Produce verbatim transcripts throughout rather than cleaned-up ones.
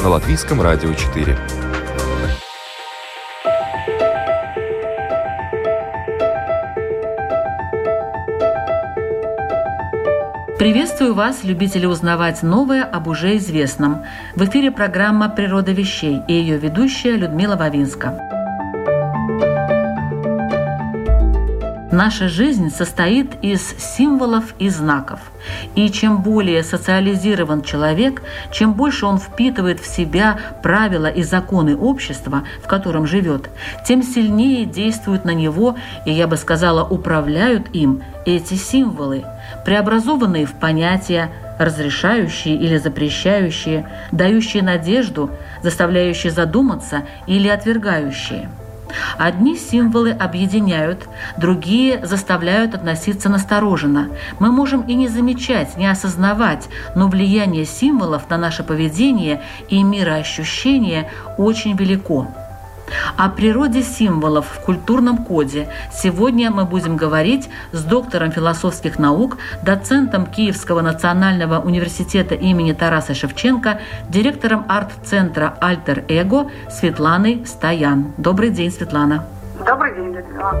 На Латвийском радио четыре. Приветствую вас, любители узнавать новое об уже известном. В эфире программа «Природа вещей» и ее ведущая Людмила Вавинска. Наша жизнь состоит из символов и знаков. И чем более социализирован человек, чем больше он впитывает в себя правила и законы общества, в котором живет, тем сильнее действуют на него, и, я бы сказала, управляют им эти символы, преобразованные в понятия, разрешающие или запрещающие, дающие надежду, заставляющие задуматься или отвергающие. Одни символы объединяют, другие заставляют относиться настороженно. Мы можем и не замечать, не осознавать, но влияние символов на наше поведение и мироощущение очень велико. О природе символов в культурном коде сегодня мы будем говорить с доктором философских наук, доцентом Киевского национального университета имени Тараса Шевченко, директором арт-центра «Альтер-эго» Светланой Стоян. Добрый день, Светлана. Добрый день, Людмила.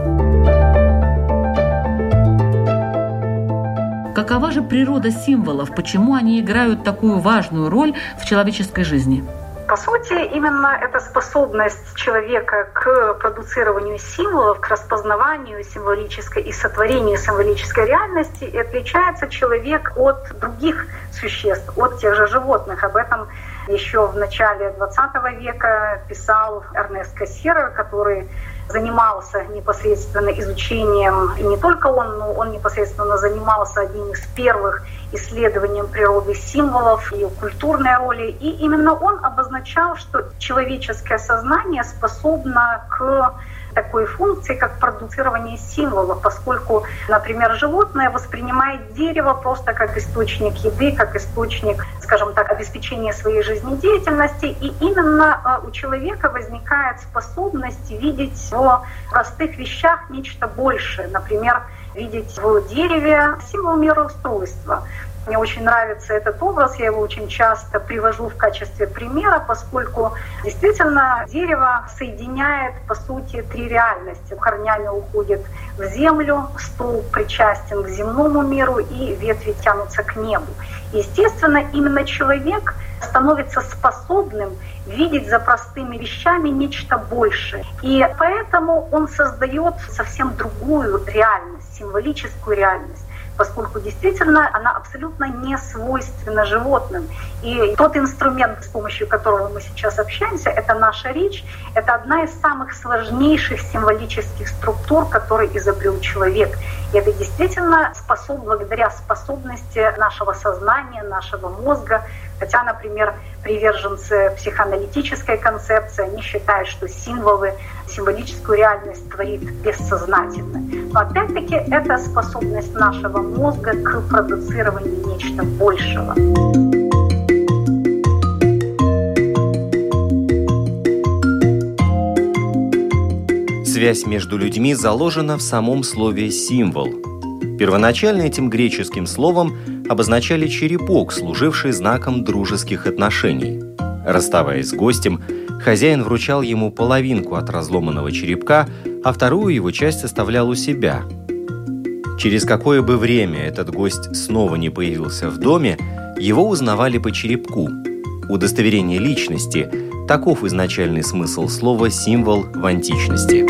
Какова же природа символов? Почему они играют такую важную роль в человеческой жизни? По сути, именно эта способность человека к продуцированию символов, к распознаванию символической и сотворению символической реальности и отличается человек от других существ, от тех же животных. Об этом еще в начале двадцатого века писал Эрнест Кассирер, который занимался непосредственно изучением, и не только он, но он непосредственно занимался одним из первых исследованием природы символов, ее культурной роли. И именно он обозначал, что человеческое сознание способно к такой функции, как продуцирование символов, поскольку, например, животное воспринимает дерево просто как источник еды, как источник, скажем так, обеспечения своей жизнедеятельности. И именно у человека возникает способность видеть в простых вещах нечто большее, например, видеть в дереве символ мироустройства. Мне очень нравится этот образ, я его очень часто привожу в качестве примера, поскольку действительно дерево соединяет, по сути, три реальности. Корнями уходит в землю, ствол причастен к земному миру, и ветви тянутся к небу. Естественно, именно человек становится способным видеть за простыми вещами нечто большее. И поэтому он создает совсем другую реальность, символическую реальность, поскольку действительно она абсолютно не свойственна животным. И тот инструмент, с помощью которого мы сейчас общаемся, это наша речь, это одна из самых сложнейших символических структур, которые изобрел человек. И это действительно способ, благодаря способности нашего сознания, нашего мозга. Хотя, например, приверженцы психоаналитической концепции, они считают, что символы, символическую реальность творит бессознательно. Но опять-таки это способность нашего мозга к продуцированию нечто большего. Связь между людьми заложена в самом слове «символ». Первоначально этим греческим словом обозначали черепок, служивший знаком дружеских отношений. Расставаясь с гостем, хозяин вручал ему половинку от разломанного черепка, а вторую его часть оставлял у себя. Через какое бы время этот гость снова не появился в доме, его узнавали по черепку. Удостоверение личности – таков изначальный смысл слова «символ» в античности.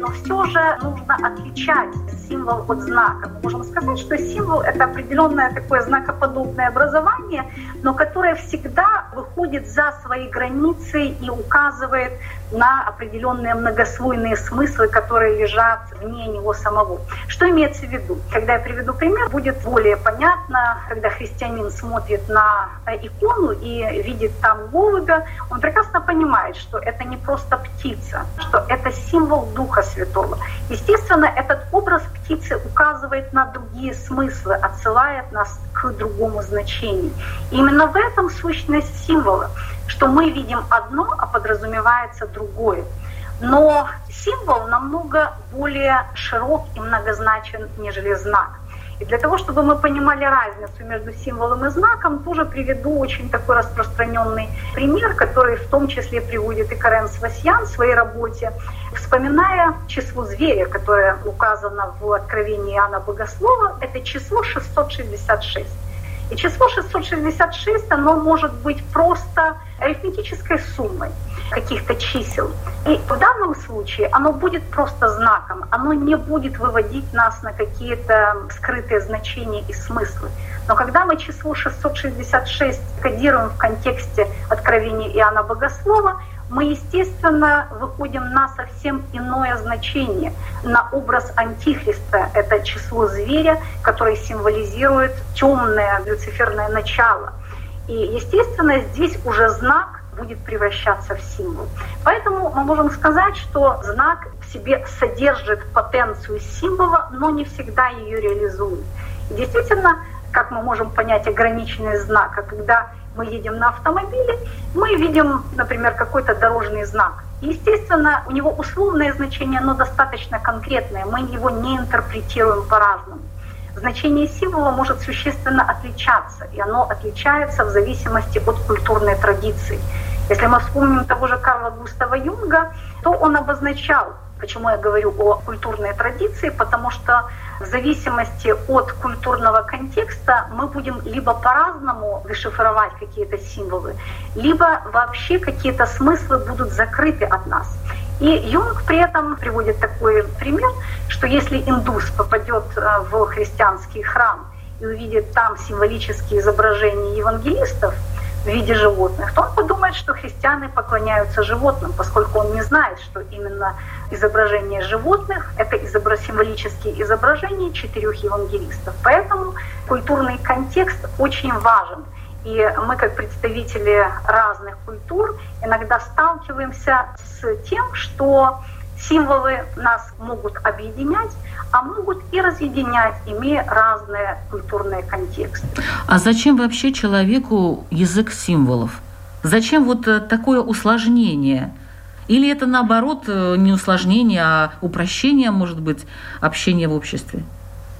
Но все же нужно отличать символ от знака. Мы можем сказать, что символ — это определенное такое знакоподобное образование, но которое всегда выходит за свои границы и указывает на определенные многослойные смыслы, которые лежат вне него самого. Что имеется в виду? Когда я приведу пример, будет более понятно, когда христианин смотрит на икону и видит там голубя, он прекрасно понимает, что это не просто птица, что это символ Духа Святого. Естественно, этот образ птицы указывает на другие смыслы, отсылает нас к другому значению. И именно в этом сущность символа, что мы видим одно, а подразумевается другое. Но символ намного более широк и многозначен, нежели знак. И для того, чтобы мы понимали разницу между символом и знаком, тоже приведу очень такой распространенный пример, который в том числе приводит и Карен Свасян в своей работе, вспоминая число зверя, которое указано в Откровении Иоанна Богослова, это число шестьсот шестьдесят шесть. И число шестьсот шестьдесят шесть, оно может быть просто арифметической суммой каких-то чисел. И в данном случае оно будет просто знаком, оно не будет выводить нас на какие-то скрытые значения и смыслы. Но когда мы число шестьсот шестьдесят шесть кодируем в контексте Откровения Иоанна Богослова, мы, естественно, выходим на совсем иное значение, на образ Антихриста. Это число зверя, которое символизирует темное люциферное начало. И, естественно, здесь уже знак будет превращаться в символ. Поэтому мы можем сказать, что знак в себе содержит потенцию символа, но не всегда ее реализует. И действительно, как мы можем понять ограниченность знака, когда мы едем на автомобиле, мы видим, например, какой-то дорожный знак. Естественно, у него условное значение, но достаточно конкретное, мы его не интерпретируем по-разному. Значение символа может существенно отличаться, и оно отличается в зависимости от культурной традиции. Если мы вспомним того же Карла Густава Юнга, то он обозначал, почему я говорю о культурной традиции, потому что в зависимости от культурного контекста мы будем либо по-разному дешифровать какие-то символы, либо вообще какие-то смыслы будут закрыты от нас. И Юнг при этом приводит такой пример, что если индус попадет в христианский храм и увидит там символические изображения евангелистов в виде животных, то он подумает, что христиане поклоняются животным, поскольку он не знает, что именно изображение животных — это изобр... символические изображения четырех евангелистов. Поэтому культурный контекст очень важен. И мы, как представители разных культур, иногда сталкиваемся с тем, что символы нас могут объединять, а могут и разъединять, имея разные культурные контексты. А зачем вообще человеку язык символов? Зачем вот такое усложнение? Или это, наоборот, не усложнение, а упрощение, может быть, общения в обществе?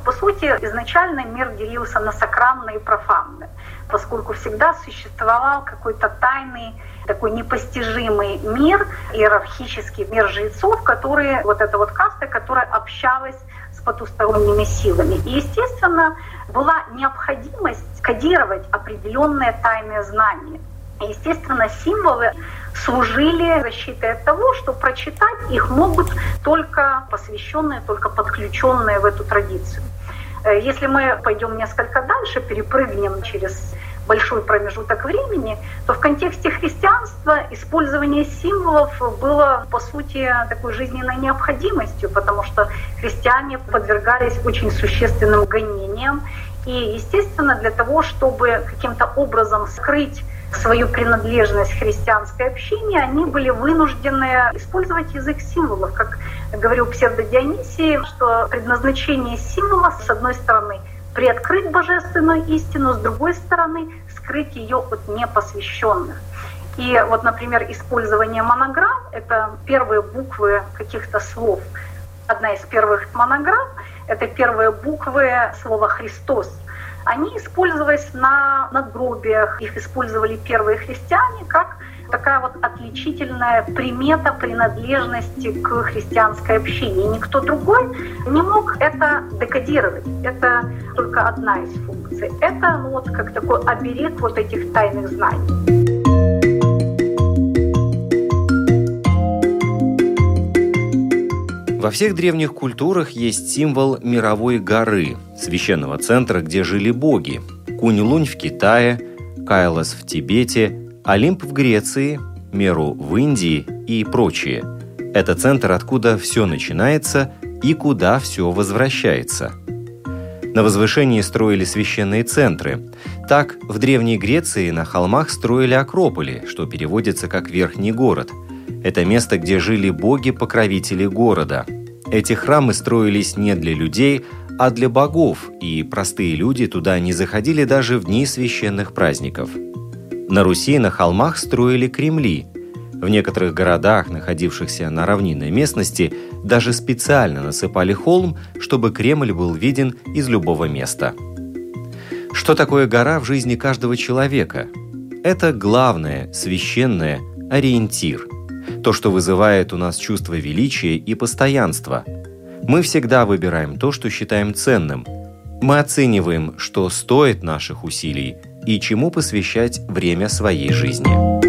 По сути, изначально мир делился на сакральное и профанное, поскольку всегда существовал какой-то тайный, такой непостижимый мир, иерархический мир жрецов, которые, вот эта вот каста, которая общалась с потусторонними силами. И, естественно, была необходимость кодировать определенные тайные знания. И, естественно, символы служили защитой от того, что прочитать их могут только посвященные, только подключенные в эту традицию. Если мы пойдем несколько дальше, перепрыгнем через большой промежуток времени, то в контексте христианства использование символов было, по сути, такой жизненной необходимостью, потому что христиане подвергались очень существенным гонениям. И, естественно, для того, чтобы каким-то образом скрыть свою принадлежность христианской общине, они были вынуждены использовать язык символов. Как говорил псевдодионисий, что предназначение символа, с одной стороны, приоткрыть божественную истину, с другой стороны, скрыть ее от непосвященных. И вот, например, использование монограмм — это первые буквы каких-то слов. Одна из первых монограмм — это первые буквы слова «Христос». Они использовались на надгробиях, их использовали первые христиане как такая вот отличительная примета принадлежности к христианской общине. И никто другой не мог это декодировать. Это только одна из функций. Это ну, вот как такой оберег вот этих тайных знаний. Во всех древних культурах есть символ мировой горы, священного центра, где жили боги. Кунь-Лунь в Китае, Кайлас в Тибете, Олимп в Греции, Меру в Индии и прочие. Это центр, откуда все начинается и куда все возвращается. На возвышении строили священные центры. Так, в Древней Греции на холмах строили акрополи, что переводится как «верхний город». Это место, где жили боги-покровители города. Эти храмы строились не для людей, а для богов, и простые люди туда не заходили даже в дни священных праздников. На Руси на холмах строили кремли. В некоторых городах, находившихся на равнинной местности, даже специально насыпали холм, чтобы Кремль был виден из любого места. Что такое гора в жизни каждого человека? Это главное, священное, ориентир. То, что вызывает у нас чувство величия и постоянства. Мы всегда выбираем то, что считаем ценным. Мы оцениваем, что стоит наших усилий и чему посвящать время своей жизни.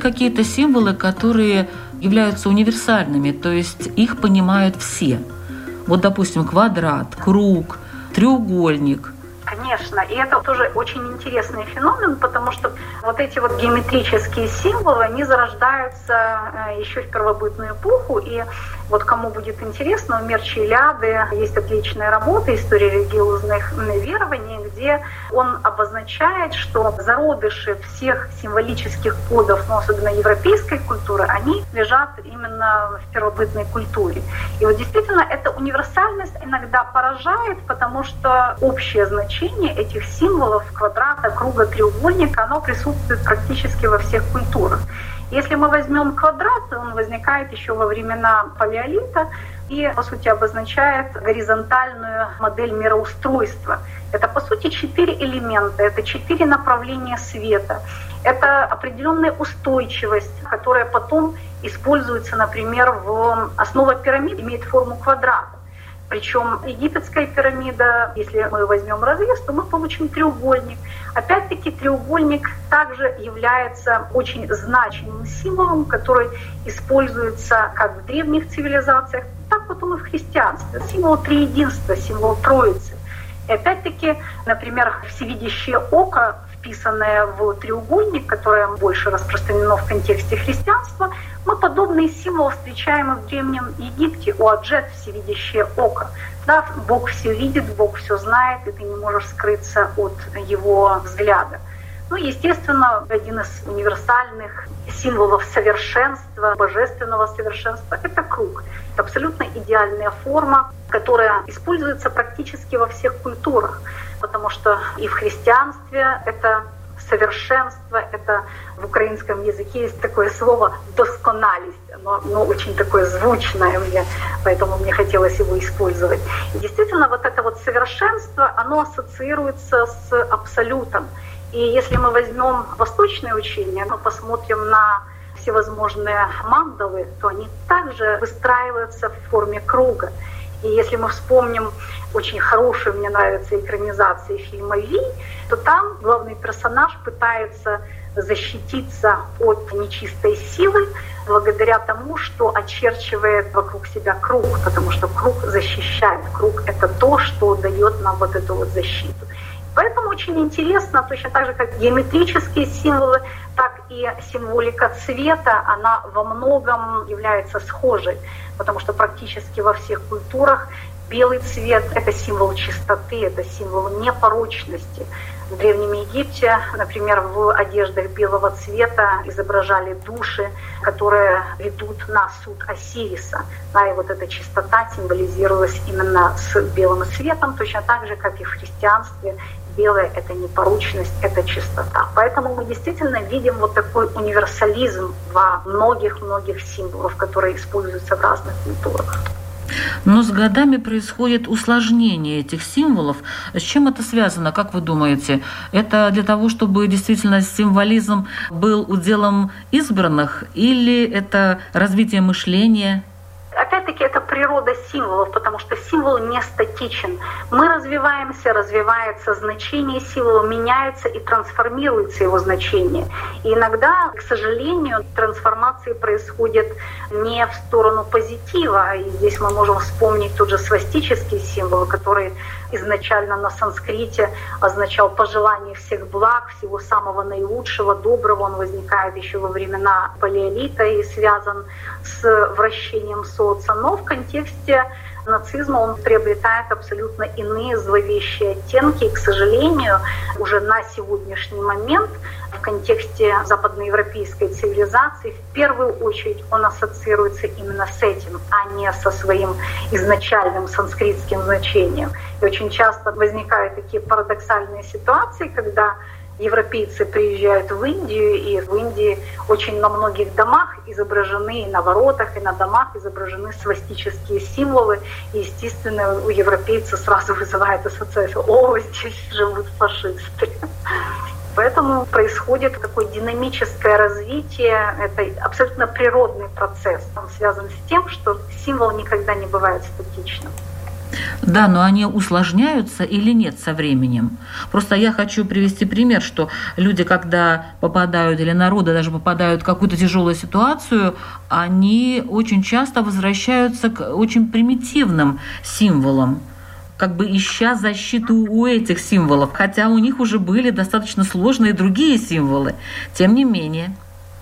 Какие-то символы, которые являются универсальными, то есть их понимают все. Вот, допустим, квадрат, круг, треугольник. Конечно, и это тоже очень интересный феномен, потому что вот эти вот геометрические символы, они зарождаются еще в первобытную эпоху, и вот кому будет интересно, у Мирчи Элиады есть отличная работа «История религиозных верований», где он обозначает, что зародыши всех символических кодов, но особенно европейской культуры, они лежат именно в первобытной культуре. И вот действительно эта универсальность иногда поражает, потому что общее значение этих символов квадрата, круга, треугольника, оно присутствует практически во всех культурах. Если мы возьмем квадрат, он возникает еще во времена палеолита и, по сути, обозначает горизонтальную модель мироустройства. Это, по сути, четыре элемента, это четыре направления света. Это определенная устойчивость, которая потом используется, например, в основе пирамид, имеет форму квадрата. Причем египетская пирамида, если мы возьмем разрез, то мы получим треугольник. Опять-таки треугольник также является очень значимым символом, который используется как в древних цивилизациях, так потом и в христианстве. Символ триединства, символ Троицы. И опять-таки, например, всевидящее око, вписанное в треугольник, которое больше распространено в контексте христианства, мы подобные символы встречаем и в Древнем Египте, у Аджет всевидящее око. Да, Бог все видит, Бог все знает, и ты не можешь скрыться от его взгляда. Ну, естественно, один из универсальных символов совершенства, божественного совершенства — это круг. Это абсолютно идеальная форма, которая используется практически во всех культурах, потому что и в христианстве это совершенство, это в украинском языке есть такое слово «досконалость», оно, оно очень такое звучное мне, поэтому мне хотелось его использовать. И действительно, вот это вот совершенство, оно ассоциируется с абсолютом. И если мы возьмем восточное учение, мы посмотрим на всевозможные мандалы, то они также выстраиваются в форме круга. И если мы вспомним очень хорошую, мне нравится, экранизацию фильма «Ви», то там главный персонаж пытается защититься от нечистой силы благодаря тому, что очерчивает вокруг себя круг, потому что круг защищает, круг — это то, что дает нам вот эту вот защиту. Поэтому очень интересно, точно так же, как геометрические символы, так и символика цвета, она во многом является схожей, потому что практически во всех культурах белый цвет — это символ чистоты, это символ непорочности. В Древнем Египте, например, в одеждах белого цвета изображали души, которые ведут на суд Осириса. Да, и вот эта чистота символизировалась именно с белым цветом, точно так же, как и в христианстве. Белое — это непорочность, это чистота. Поэтому мы действительно видим вот такой универсализм во многих-многих символах, которые используются в разных культурах. Но с годами происходит усложнение этих символов. С чем это связано, как вы думаете? Это для того, чтобы действительно символизм был уделом избранных, или это развитие мышления? Опять-таки, это природа символов, потому что символ не статичен. Мы развиваемся, развивается значение символа, меняется и трансформируется его значение. И иногда, к сожалению, трансформации происходят не в сторону позитива. И здесь мы можем вспомнить тут же свастические символы, которые изначально на санскрите означал пожелание всех благ, всего самого наилучшего, доброго. Он возникает еще во времена палеолита и связан с вращением Солнца. Но в контексте нацизма он приобретает абсолютно иные зловещие оттенки. И, к сожалению, уже на сегодняшний момент в контексте западноевропейской цивилизации в первую очередь он ассоциируется именно с этим, а не со своим изначальным санскритским значением. И очень часто возникают такие парадоксальные ситуации, когда европейцы приезжают в Индию, и в Индии очень на многих домах изображены, и на воротах, и на домах изображены свастические символы. И, естественно, у европейцев сразу вызывает ассоциацию: «О, здесь живут фашисты». Поэтому происходит такое динамическое развитие. Это абсолютно природный процесс. Он связан с тем, что символ никогда не бывает статичным. Да, но они усложняются или нет со временем? Просто я хочу привести пример, что люди, когда попадают, или народы даже попадают в какую-то тяжелую ситуацию, они очень часто возвращаются к очень примитивным символам, как бы ища защиту у этих символов, хотя у них уже были достаточно сложные другие символы, тем не менее.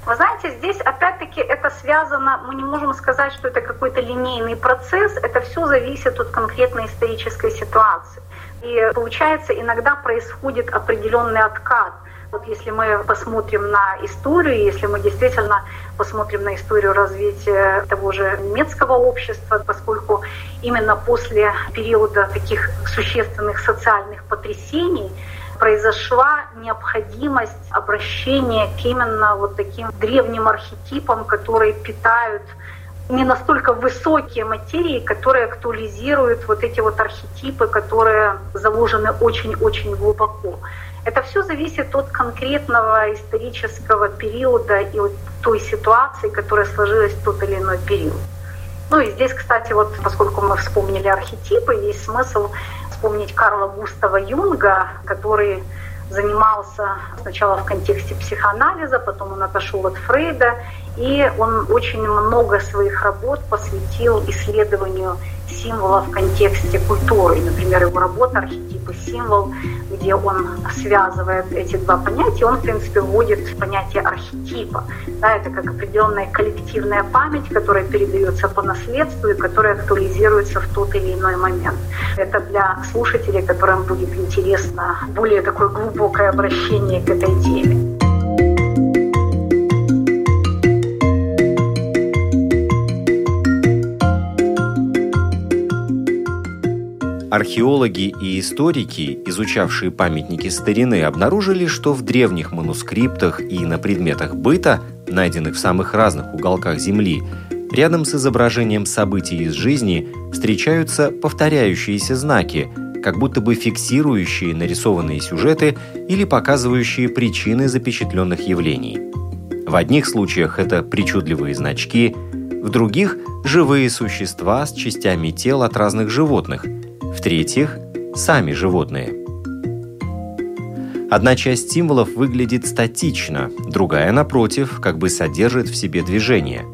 Вы знаете, здесь опять-таки это связано, мы не можем сказать, что это какой-то линейный процесс, это все зависит от конкретной исторической ситуации. И получается, иногда происходит определенный откат. Вот если мы посмотрим на историю, если мы действительно посмотрим на историю развития того же немецкого общества, поскольку именно после периода таких существенных социальных потрясений произошла необходимость обращения к именно вот таким древним архетипам, которые питают не настолько высокие материи, которые актуализируют вот эти вот архетипы, которые заложены очень-очень глубоко. Это все зависит от конкретного исторического периода и от той ситуации, которая сложилась в тот или иной период. Ну и здесь, кстати, вот поскольку мы вспомнили архетипы, есть смысл вспомнить Карла Густава Юнга, который занимался сначала в контексте психоанализа, потом он отошел от Фрейда, и он очень много своих работ посвятил исследованию символа в контексте культуры. Например, его работа «Архетипы символ», где он связывает эти два понятия, он, в принципе, вводит понятие архетипа. Да, это как определенная коллективная память, которая передается по наследству и которая актуализируется в тот или иной момент. Это для слушателей, которым будет интересно более такое глубокое обращение к этой теме. Археологи и историки, изучавшие памятники старины, обнаружили, что в древних манускриптах и на предметах быта, найденных в самых разных уголках Земли, рядом с изображением событий из жизни встречаются повторяющиеся знаки, как будто бы фиксирующие нарисованные сюжеты или показывающие причины запечатленных явлений. В одних случаях это причудливые значки, в других – живые существа с частями тел от разных животных, в-третьих, сами животные. Одна часть символов выглядит статично, другая, напротив, как бы содержит в себе движение.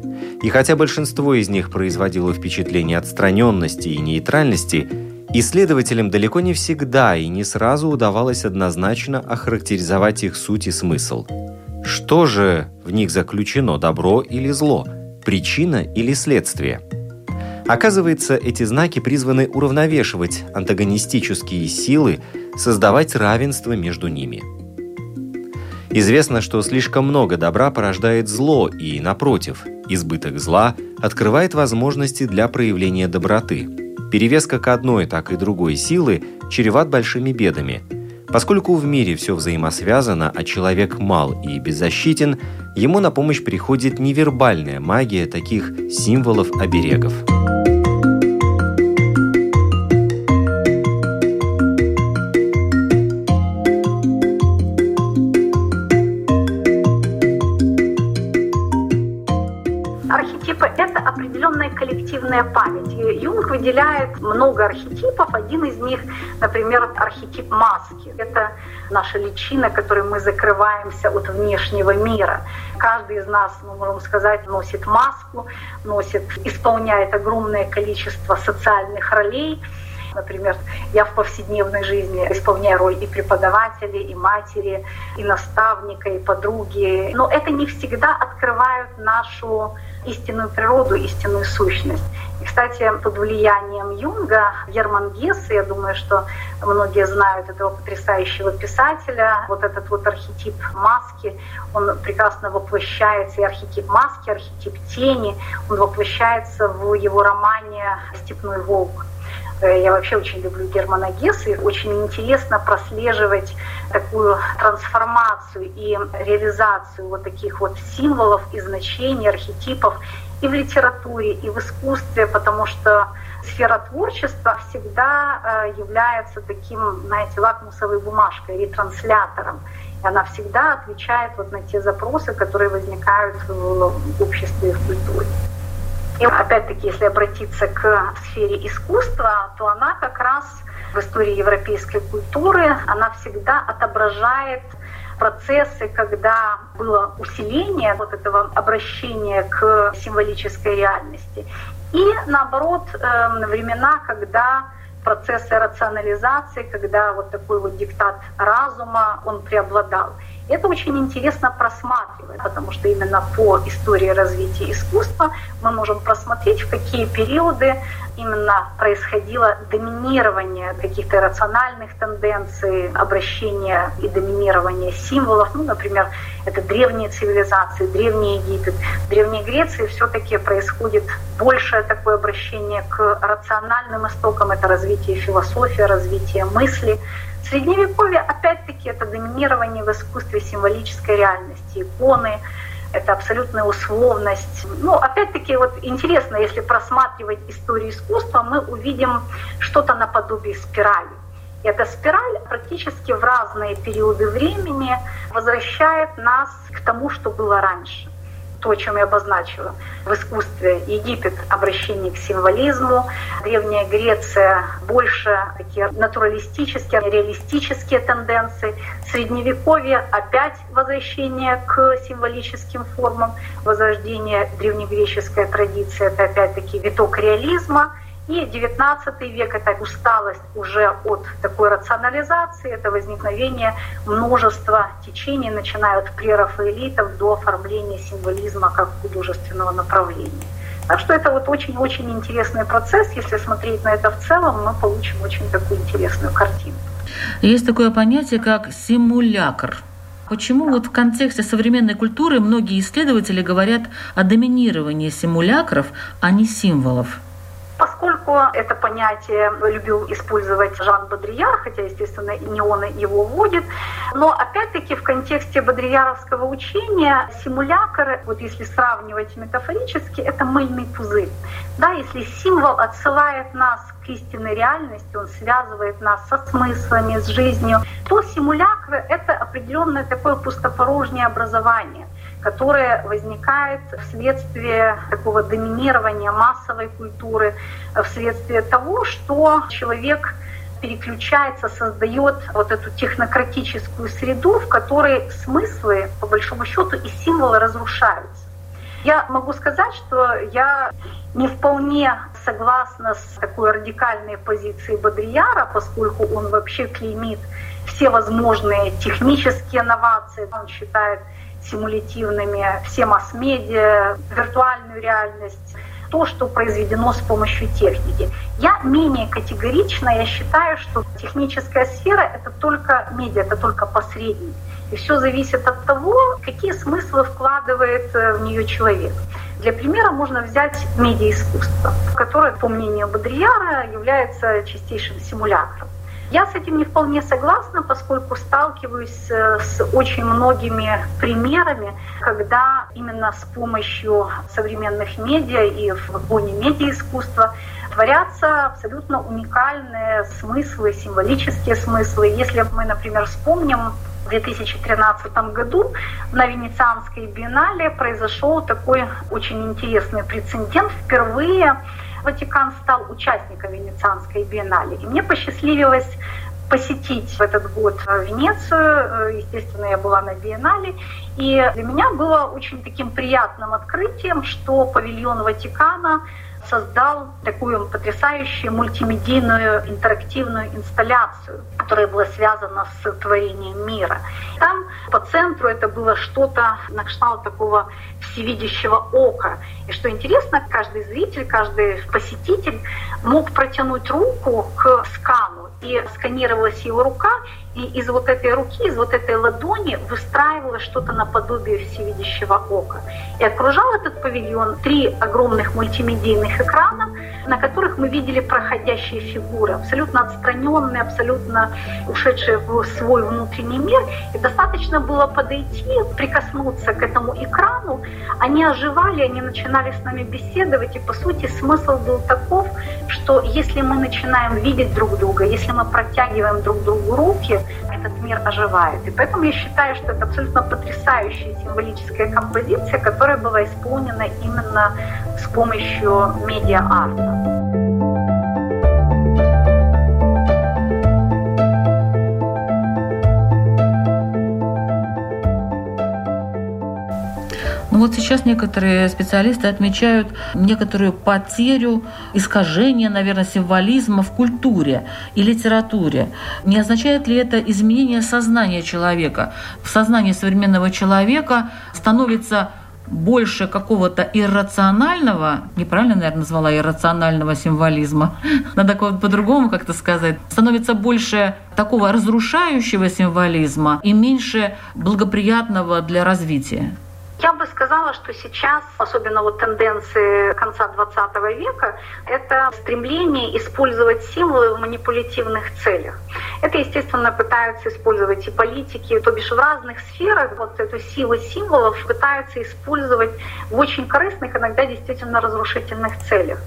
И хотя большинство из них производило впечатление отстраненности и нейтральности, исследователям далеко не всегда и не сразу удавалось однозначно охарактеризовать их суть и смысл. Что же в них заключено, добро или зло, причина или следствие? Оказывается, эти знаки призваны уравновешивать антагонистические силы, создавать равенство между ними. Известно, что слишком много добра порождает зло, и, напротив, избыток зла открывает возможности для проявления доброты. Перевес как одной, так и другой силы чреват большими бедами. Поскольку в мире все взаимосвязано, а человек мал и беззащитен, ему на помощь приходит невербальная магия таких символов-оберегов. Архетипы — это определенная коллективная память. И Юнг выделяет много архетипов. Один из них, например, архетип маски. Это наша личина, которой мы закрываемся от внешнего мира. Каждый из нас, мы можем сказать, носит маску, носит, исполняет огромное количество социальных ролей. Например, я в повседневной жизни исполняю роль и преподавателя, и матери, и наставника, и подруги. Но это не всегда открывает нашу истинную природу, истинную сущность. И, кстати, под влиянием Юнга Герман Гессе, я думаю, что многие знают этого потрясающего писателя, вот этот вот архетип маски, он прекрасно воплощается, и архетип маски, архетип тени, он воплощается в его романе «Степной волк». Я вообще очень люблю Германа Гессе, и очень интересно прослеживать такую трансформацию и реализацию вот таких вот символов и значений, архетипов и в литературе, и в искусстве, потому что сфера творчества всегда является таким, знаете, лакмусовой бумажкой, ретранслятором. И она всегда отвечает вот на те запросы, которые возникают в обществе и в культуре. И опять-таки, если обратиться к сфере искусства, то она как раз в истории европейской культуры, она всегда отображает процессы, когда было усиление вот этого обращения к символической реальности. И наоборот, времена, когда процессы рационализации, когда вот такой вот диктат разума, он преобладал. Это очень интересно просматривать, потому что именно по истории развития искусства мы можем просмотреть, в какие периоды именно происходило доминирование каких-то рациональных тенденций, обращение и доминирование символов. Ну, например, это древние цивилизации, Древний Египет, в Древней Греции все-таки происходит большее такое обращение к рациональным истокам, это развитие философии, развитие мысли. В Средневековье, опять-таки, это доминирование в искусстве символической реальности, иконы, это абсолютная условность. Ну, опять-таки, вот интересно, если просматривать историю искусства, мы увидим что-то наподобие спирали. И эта спираль практически в разные периоды времени возвращает нас к тому, что было раньше. То, о чем я обозначила. В искусстве Египет — обращение к символизму, Древняя Греция — больше такие натуралистические, реалистические тенденции, Средневековье — опять возвращение к символическим формам, возрождение древнегреческой традиции — это опять-таки виток реализма, и девятнадцатый век — это усталость уже от такой рационализации, это возникновение множества течений, начиная от прерафаэлитов до оформления символизма как художественного направления. Так что это вот очень-очень интересный процесс. Если смотреть на это в целом, мы получим очень такую интересную картину. Есть такое понятие, как «симулякр». Почему вот в контексте современной культуры многие исследователи говорят о доминировании симулякров, а не символов? Поскольку это понятие любил использовать Жан Бодрийяр, хотя, естественно, не он его вводит, но опять-таки в контексте бодрийяровского учения симулякр, вот если сравнивать метафорически, это мыльный пузырь. Да, если символ отсылает нас к истинной реальности, он связывает нас со смыслами, с жизнью, то симулякры — это определенное такое пустопорожнее образование, которое возникает вследствие такого доминирования массовой культуры, вследствие того, что человек переключается, создает вот эту технократическую среду, в которой смыслы, по большому счету, и символы разрушаются. Я могу сказать, что я не вполне согласна с такой радикальной позицией Бодрийяра, поскольку он вообще клеймит все возможные технические инновации, он считает симулятивными, все масс-медиа, виртуальную реальность, то, что произведено с помощью техники. Я менее категорична, я считаю, что техническая сфера — это только медиа, это только посредник. И все зависит от того, какие смыслы вкладывает в нее человек. Для примера можно взять медиаискусство, которое, по мнению Бодрийяра, является чистейшим симулякром. Я с этим не вполне согласна, поскольку сталкиваюсь с очень многими примерами, когда именно с помощью современных медиа и в фоне медиаискусства творятся абсолютно уникальные смыслы, символические смыслы. Если мы, например, вспомним в две тысячи тринадцатом году на Венецианской биеннале произошел такой очень интересный прецедент. Впервые Ватикан стал участником Венецианской биеннале. И мне посчастливилось посетить в этот год Венецию. Естественно, я была на биеннале. И для меня было очень таким приятным открытием, что павильон Ватикана создал такую потрясающую мультимедийную интерактивную инсталляцию, которая была связана с творением мира. Там по центру это было что-то на кшталт такого всевидящего ока. И что интересно, каждый зритель, каждый посетитель мог протянуть руку к скану. И сканировалась его рука, и из вот этой руки, из вот этой ладони выстраивалось что-то наподобие всевидящего ока. И окружал этот павильон три огромных мультимедийных экрана, на которых мы видели проходящие фигуры, абсолютно отстраненные, абсолютно ушедшие в свой внутренний мир. И достаточно было подойти, прикоснуться к этому экрану. Они оживали, они начинали с нами беседовать. И, по сути, смысл был таков, что если мы начинаем видеть друг друга, если мы протягиваем друг другу руки, этот мир оживает. И поэтому я считаю, что это абсолютно потрясающая символическая композиция, которая была исполнена именно с помощью медиа-арта. Ну вот сейчас некоторые специалисты отмечают некоторую потерю, искажение, наверное, символизма в культуре и литературе. Не означает ли это изменение сознания человека? В сознании современного человека становится больше какого-то иррационального, неправильно, наверное, назвала иррационального символизма, надо по-другому как-то сказать, становится больше такого разрушающего символизма и меньше благоприятного для развития. Я бы сказала, что сейчас, особенно вот тенденции конца двадцатого века, это стремление использовать символы в манипулятивных целях. Это, естественно, пытаются использовать и политики, то бишь в разных сферах вот эту силу символов пытаются использовать в очень корыстных, иногда действительно разрушительных целях.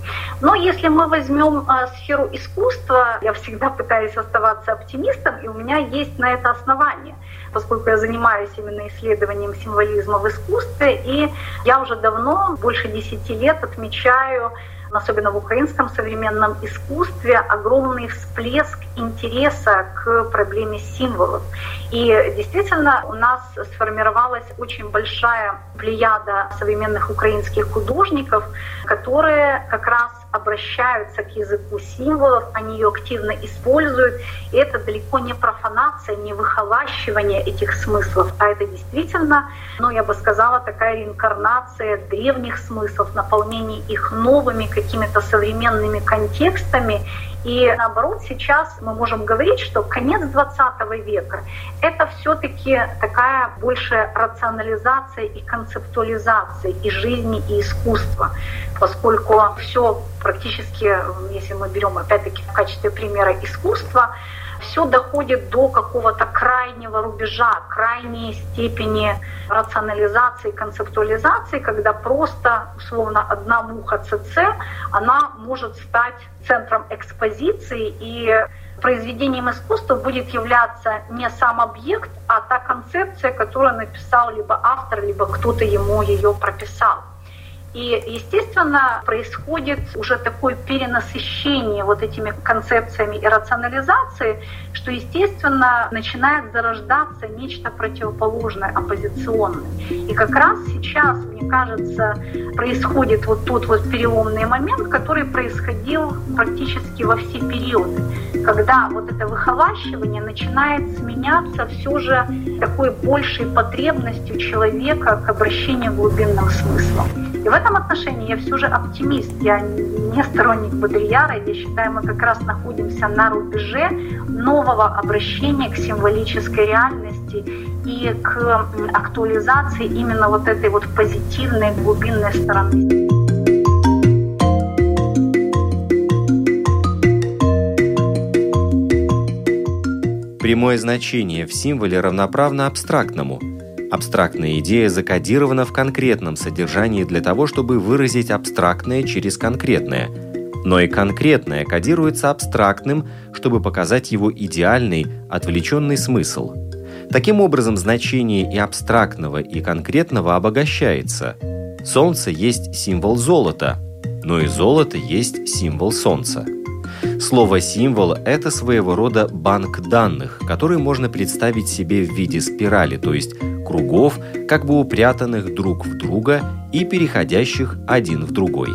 Но если мы возьмем сферу искусства, я всегда пытаюсь оставаться оптимистом, и у меня есть на это основание, поскольку я занимаюсь именно исследованием символизма в искусстве, и я уже давно, больше десяти лет, отмечаю, особенно в украинском современном искусстве, огромный всплеск интереса к проблеме символов. И действительно у нас сформировалась очень большая плеяда современных украинских художников, которые как раз обращаются к языку символов, они ее активно используют. И это далеко не профанация, не выхолащивание этих смыслов, а это действительно, ну, я бы сказала, такая реинкарнация древних смыслов, наполнение их новыми какими-то современными контекстами. И наоборот, сейчас мы можем говорить, что конец двадцатого века — это все-таки такая больше рационализация и концептуализация и жизни, и искусства, поскольку все практически, если мы берем опять-таки в качестве примера искусства, все доходит до какого-то крайнего рубежа, крайней степени рационализации, концептуализации, когда просто, условно, одна муха ЦЦ, она может стать центром экспозиции, и произведением искусства будет являться не сам объект, а та концепция, которую написал либо автор, либо кто-то ему ее прописал. И, естественно, происходит уже такое перенасыщение вот этими концепциями и рационализации, что, естественно, начинает зарождаться нечто противоположное, оппозиционное. И как раз сейчас, мне кажется, происходит вот тот вот переломный момент, который происходил практически во все периоды, когда вот это выхолащивание начинает сменяться все же такой большей потребностью человека к обращению к глубинным смыслам. И в этом отношении я все же оптимист, я не сторонник Бодрийяра, я считаю, мы как раз находимся на рубеже нового обращения к символической реальности и к актуализации именно вот этой вот позитивной глубинной стороны. Прямое значение в символе равноправно абстрактному. Абстрактная идея закодирована в конкретном содержании для того, чтобы выразить абстрактное через конкретное. Но и конкретное кодируется абстрактным, чтобы показать его идеальный, отвлеченный смысл. Таким образом, значение и абстрактного, и конкретного обогащается. Солнце есть символ золота, но и золото есть символ солнца. Слово «символ» – это своего рода банк данных, который можно представить себе в виде спирали, то есть кругов, как бы упрятанных друг в друга и переходящих один в другой.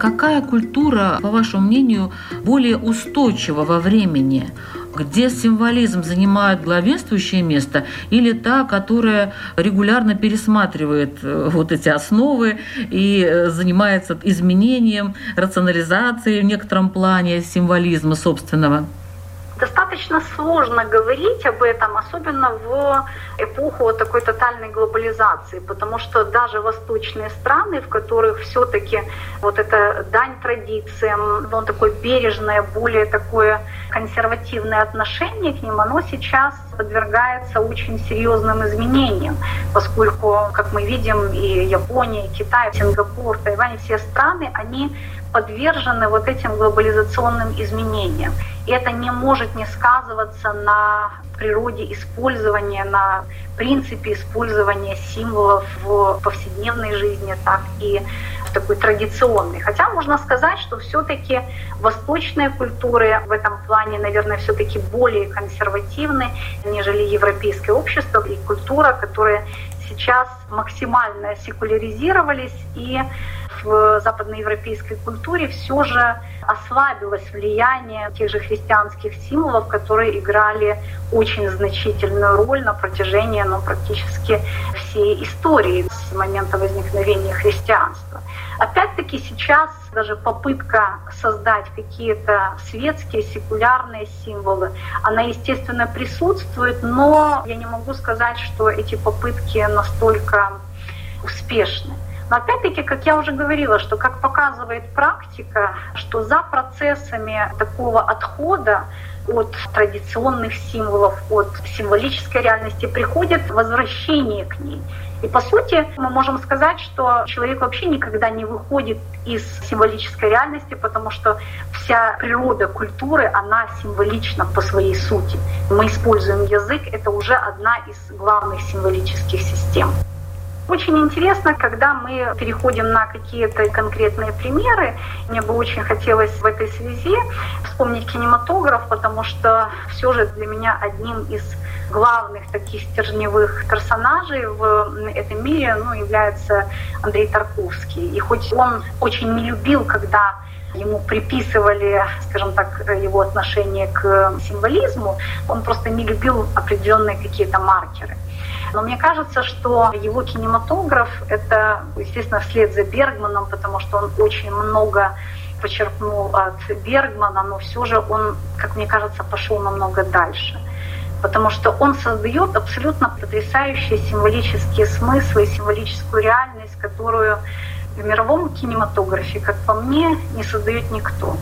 Какая культура, по вашему мнению, более устойчива во времени? Где символизм занимает главенствующее место, или та, которая регулярно пересматривает вот эти основы и занимается изменением, рационализацией в некотором плане символизма собственного? Достаточно сложно говорить об этом, особенно в эпоху вот такой тотальной глобализации, потому что даже восточные страны, в которых все-таки вот эта дань традициям, ну, такое бережное, более такое консервативное отношение к ним, оно сейчас подвергается очень серьезным изменениям, поскольку, как мы видим, и Япония, и Китай, и Сингапур, Тайвань, все страны, они подвержены вот этим глобализационным изменениям. И это не может не сказываться на природе использования, на принципе использования символов в повседневной жизни, так и в такой традиционной. Хотя можно сказать, что все-таки восточные культуры в этом плане, наверное, все-таки более консервативны, нежели европейское общество и культура, которые сейчас максимально секуляризировались, и в западноевропейской культуре все же ослабилось влияние тех же христианских символов, которые играли очень значительную роль на протяжении, ну, практически всей истории с момента возникновения христианства. Опять-таки сейчас даже попытка создать какие-то светские, секулярные символы, она, естественно, присутствует, но я не могу сказать, что эти попытки настолько успешны. Но опять-таки, как я уже говорила, что, как показывает практика, что за процессами такого отхода от традиционных символов, от символической реальности приходит возвращение к ней. И, по сути, мы можем сказать, что человек вообще никогда не выходит из символической реальности, потому что вся природа культуры, она символична по своей сути. Мы используем язык, это уже одна из главных символических систем. Очень интересно, когда мы переходим на какие-то конкретные примеры. Мне бы очень хотелось в этой связи вспомнить кинематограф, потому что все же для меня одним из главных таких стержневых персонажей в этом мире, ну, является Андрей Тарковский. И хоть он очень не любил, когда ему приписывали, скажем так, его отношение к символизму, он просто не любил определенные какие-то маркеры. Но мне кажется, что его кинематограф, это, естественно, вслед за Бергманом, потому что он очень много почерпнул от Бергмана, но все же он, как мне кажется, пошел намного дальше. Потому что он создает абсолютно потрясающие символические смыслы, символическую реальность, которую в мировом кинематографе, как по мне, не создает никто.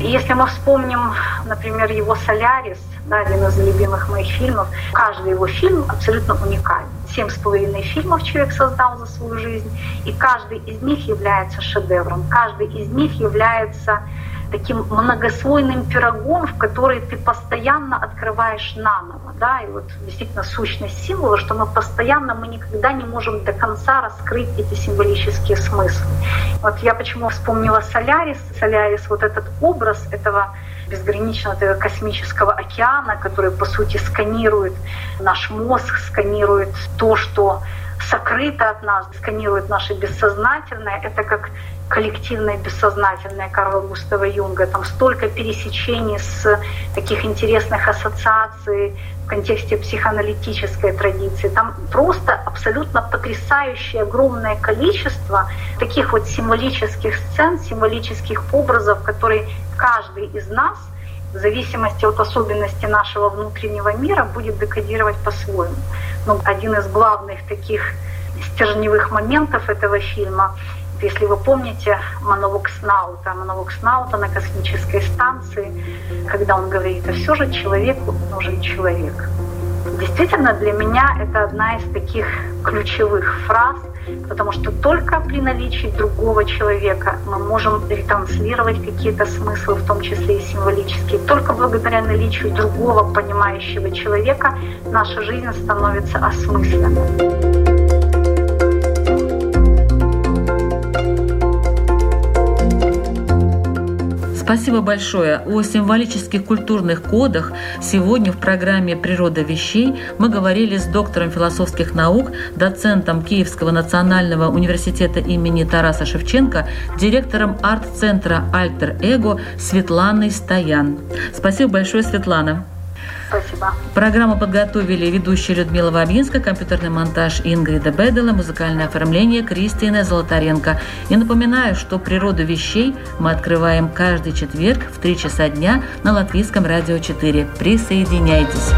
И если мы вспомним, например, его «Солярис», да, один из любимых моих фильмов, каждый его фильм абсолютно уникален. Семь с половиной фильмов человек создал за свою жизнь, и каждый из них является шедевром, каждый из них является таким многослойным пирогом, в который ты постоянно открываешь наново. Да? И вот действительно сущность символа, что мы постоянно, мы никогда не можем до конца раскрыть эти символические смыслы. Вот я почему вспомнила Солярис. Солярис, вот этот образ этого безграничного этого космического океана, который, по сути, сканирует наш мозг, сканирует то, что сокрыто от нас, сканирует наше бессознательное. Это как коллективное бессознательное Карла Густава Юнга. Там столько пересечений с таких интересных ассоциаций в контексте психоаналитической традиции. Там просто абсолютно потрясающее огромное количество таких вот символических сцен, символических образов, которые каждый из нас в зависимости от особенностей нашего внутреннего мира будет декодировать по-своему. Но один из главных таких стержневых моментов этого фильма, если вы помните, монолог Снаута, монолог Снаута на космической станции, когда он говорит: «А все же человеку нужен человек». Действительно, для меня это одна из таких ключевых фраз, потому что только при наличии другого человека мы можем ретранслировать какие-то смыслы, в том числе и символические. Только благодаря наличию другого понимающего человека наша жизнь становится осмысленной. Спасибо большое. О символических культурных кодах сегодня в программе «Природа вещей» мы говорили с доктором философских наук, доцентом Киевского национального университета имени Тараса Шевченко, директором арт-центра «Альтер-эго» Светланой Стоян. Спасибо большое, Светлана. Спасибо. Программу подготовили ведущая Людмила Вавинска, компьютерный монтаж Ингрида Бедела, музыкальное оформление Кристина Золотаренко. И напоминаю, что «Природу вещей» мы открываем каждый четверг в три часа дня на Латвийском радио четыре. Присоединяйтесь.